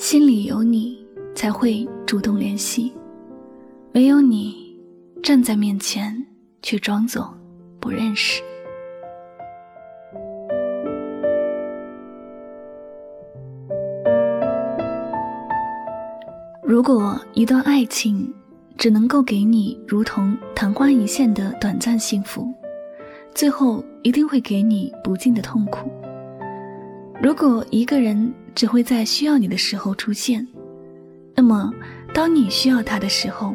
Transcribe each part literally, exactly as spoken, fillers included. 心里有你才会主动联系，没有你站在面前却装作不认识。如果一段爱情只能够给你如同昙花一现的短暂幸福，最后一定会给你不尽的痛苦。如果一个人只会在需要你的时候出现，那么当你需要他的时候，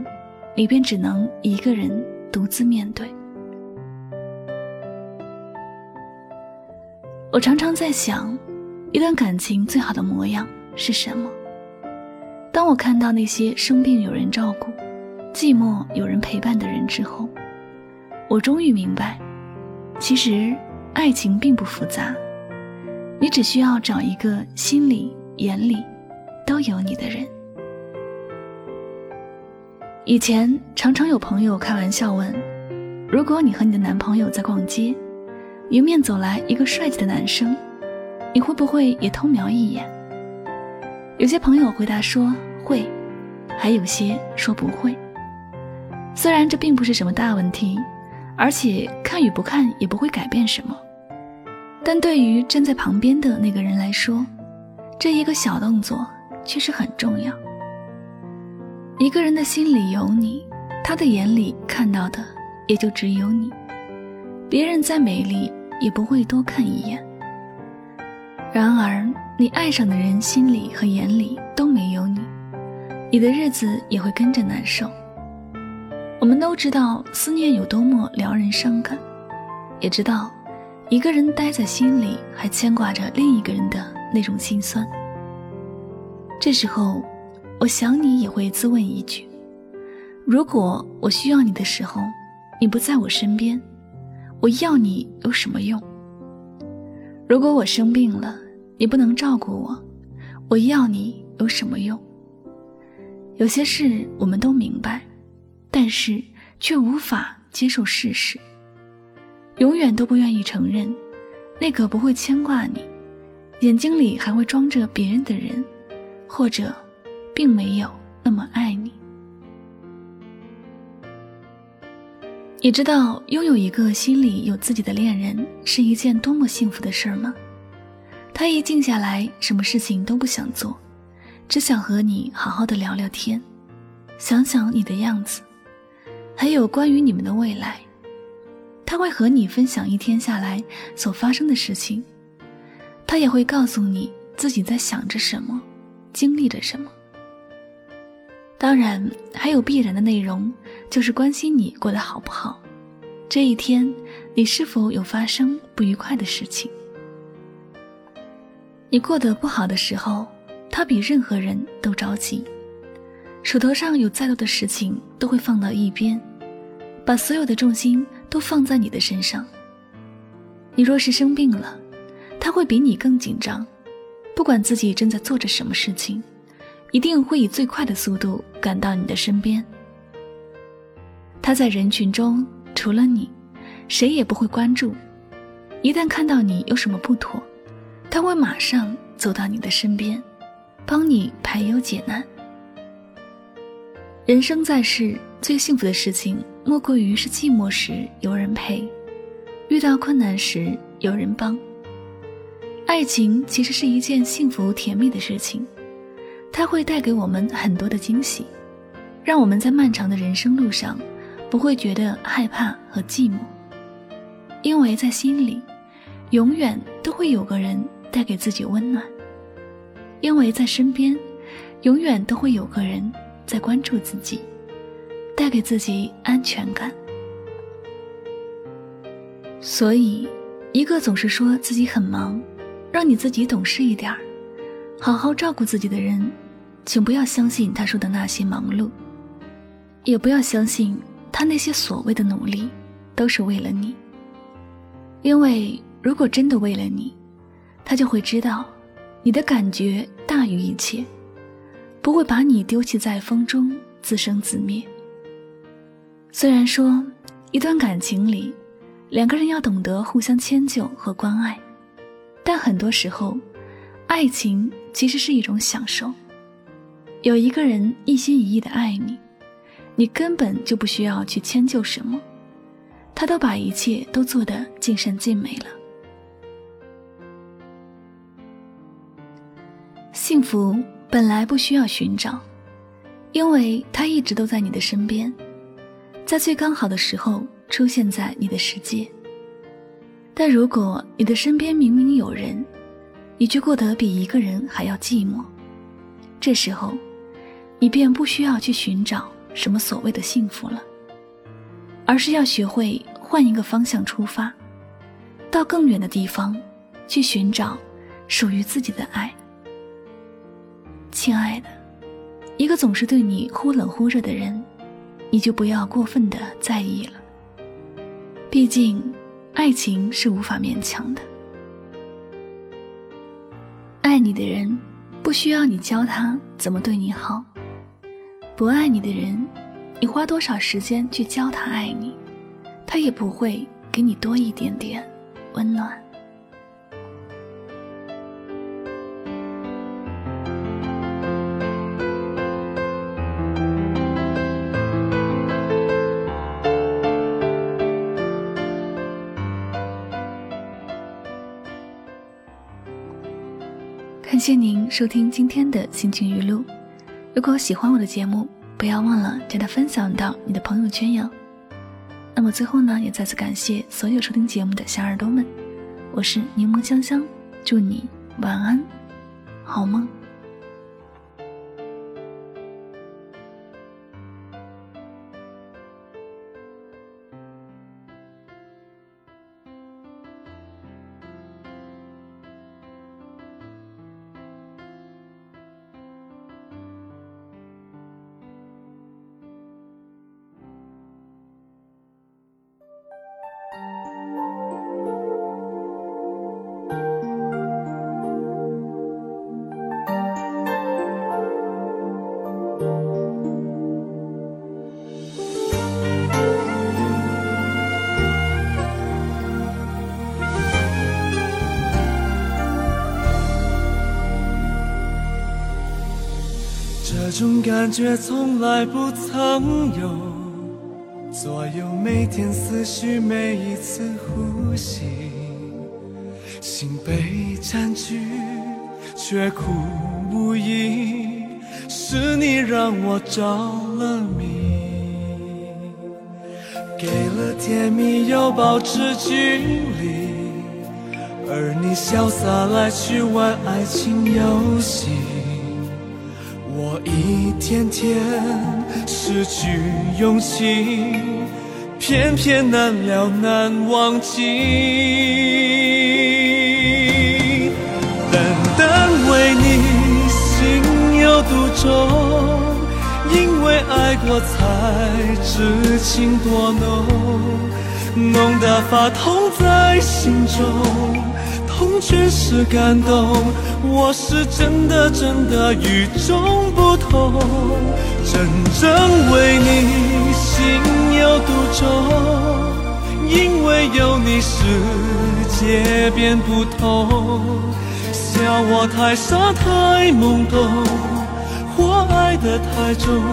你便只能一个人独自面对。我常常在想，一段感情最好的模样是什么？当我看到那些生病有人照顾，寂寞有人陪伴的人之后，我终于明白，其实爱情并不复杂，你只需要找一个心里眼里都有你的人。以前常常有朋友开玩笑问，如果你和你的男朋友在逛街，迎面走来一个帅气的男生，你会不会也偷瞄一眼？有些朋友回答说会，还有些说不会。虽然这并不是什么大问题，而且看与不看也不会改变什么，但对于站在旁边的那个人来说，这一个小动作却是很重要。一个人的心里有你，他的眼里看到的也就只有你，别人再美丽也不会多看一眼。然而你爱上的人心里和眼里都没有你，你的日子也会跟着难受。我们都知道思念有多么撩人伤感，也知道一个人待在心里还牵挂着另一个人的那种心酸。这时候我想你也会自问一句，如果我需要你的时候你不在我身边，我要你有什么用？如果我生病了你不能照顾我，我要你有什么用？有些事我们都明白，但是却无法接受事实，永远都不愿意承认，那个不会牵挂你，眼睛里还会装着别人的人，或者并没有那么爱你。你知道拥有一个心里有自己的恋人是一件多么幸福的事儿吗？他一静下来，什么事情都不想做，只想和你好好的聊聊天，想想你的样子，还有关于你们的未来。他会和你分享一天下来所发生的事情，他也会告诉你自己在想着什么，经历着什么。当然还有必然的内容，就是关心你过得好不好，这一天你是否有发生不愉快的事情。你过得不好的时候，他比任何人都着急，手头上有再多的事情都会放到一边，把所有的重心都放在你的身上。你若是生病了，他会比你更紧张，不管自己正在做着什么事情，一定会以最快的速度赶到你的身边。他在人群中除了你谁也不会关注，一旦看到你有什么不妥，他会马上走到你的身边，帮你排忧解难。人生在世，最幸福的事情莫过于是寂寞时有人陪，遇到困难时有人帮。爱情其实是一件幸福甜蜜的事情，它会带给我们很多的惊喜，让我们在漫长的人生路上不会觉得害怕和寂寞，因为在心里永远都会有个人带给自己温暖，因为在身边永远都会有个人在关注自己，带给自己安全感。所以一个总是说自己很忙，让你自己懂事一点儿，好好照顾自己的人，请不要相信他说的那些忙碌，也不要相信他那些所谓的努力都是为了你。因为如果真的为了你，他就会知道你的感觉大于一切，不会把你丢弃在风中自生自灭。虽然说一段感情里两个人要懂得互相迁就和关爱，但很多时候爱情其实是一种享受。有一个人一心一意的爱你，你根本就不需要去迁就什么，他都把一切都做得尽善尽美了。幸福本来不需要寻找，因为他一直都在你的身边，在最刚好的时候出现在你的世界。但如果你的身边明明有人，你却过得比一个人还要寂寞，这时候你便不需要去寻找什么所谓的幸福了，而是要学会换一个方向出发，到更远的地方去寻找属于自己的爱。亲爱的，一个总是对你忽冷忽热的人，你就不要过分的在意了，毕竟爱情是无法勉强的。爱你的人不需要你教他怎么对你好，不爱你的人，你花多少时间去教他爱你，他也不会给你多一点点温暖。感谢您收听今天的心情语录，如果喜欢我的节目，不要忘了将它分享到你的朋友圈哟。那么最后呢，也再次感谢所有收听节目的小耳朵们，我是柠檬香香，祝你晚安，好梦。这种感觉从来不曾有，左右每天思绪，每一次呼吸，心被占据却苦无依，是你让我着了迷，给了甜蜜又保持距离，而你潇洒来去玩爱情游戏，我一天天失去勇气，偏偏难了难忘记。单单为你心有独钟，因为爱过才知情多浓，浓得发痛在心中，痛全是感动，我是真的真的与众不同，真正为你心有独钟，因为有你世界变不同，笑我太傻太懵懂，或爱得太重，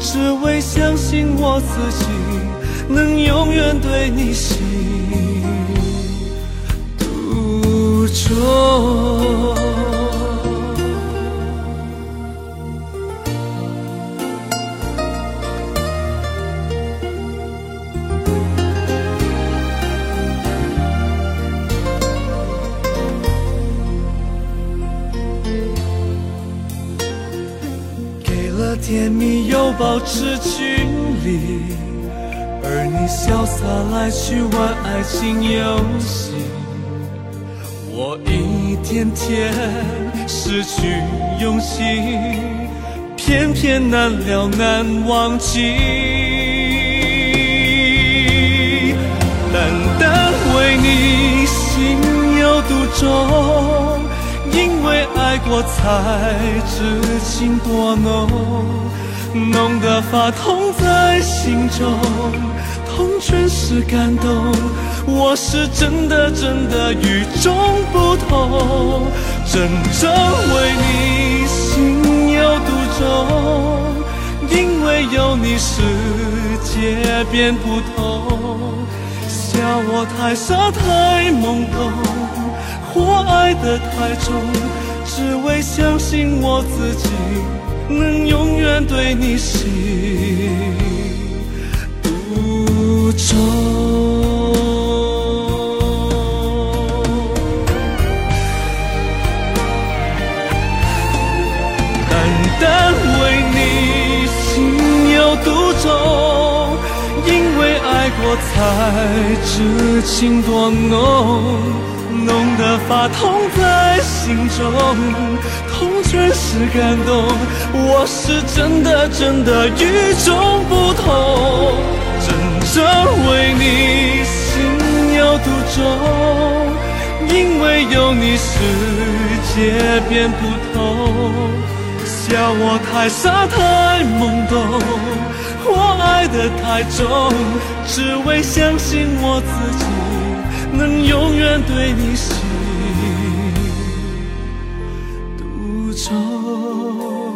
只为相信我自己能永远对你心说。甜蜜又保持距离，而你潇洒来去玩爱情游戏，我一天天失去勇气，偏偏难了难忘记。难得为你心有独钟，因为爱过才知情多浓，浓得发痛在心中，痛全是感动。我是真的真的与众不同，真正为你心有独钟，因为有你世界变不同。笑我太傻太懵懂，我爱得太重，只为相信我自己能永远对你心独钟。单单为你心有独钟，因为爱过才知情多浓，浓得发痛在心中，痛全是感动。我是真的真的与众不同，真正为你心有独钟，因为有你世界变不同。笑我太傻太懵懂，我爱得太重，只为相信我自己能永远对你心独钟。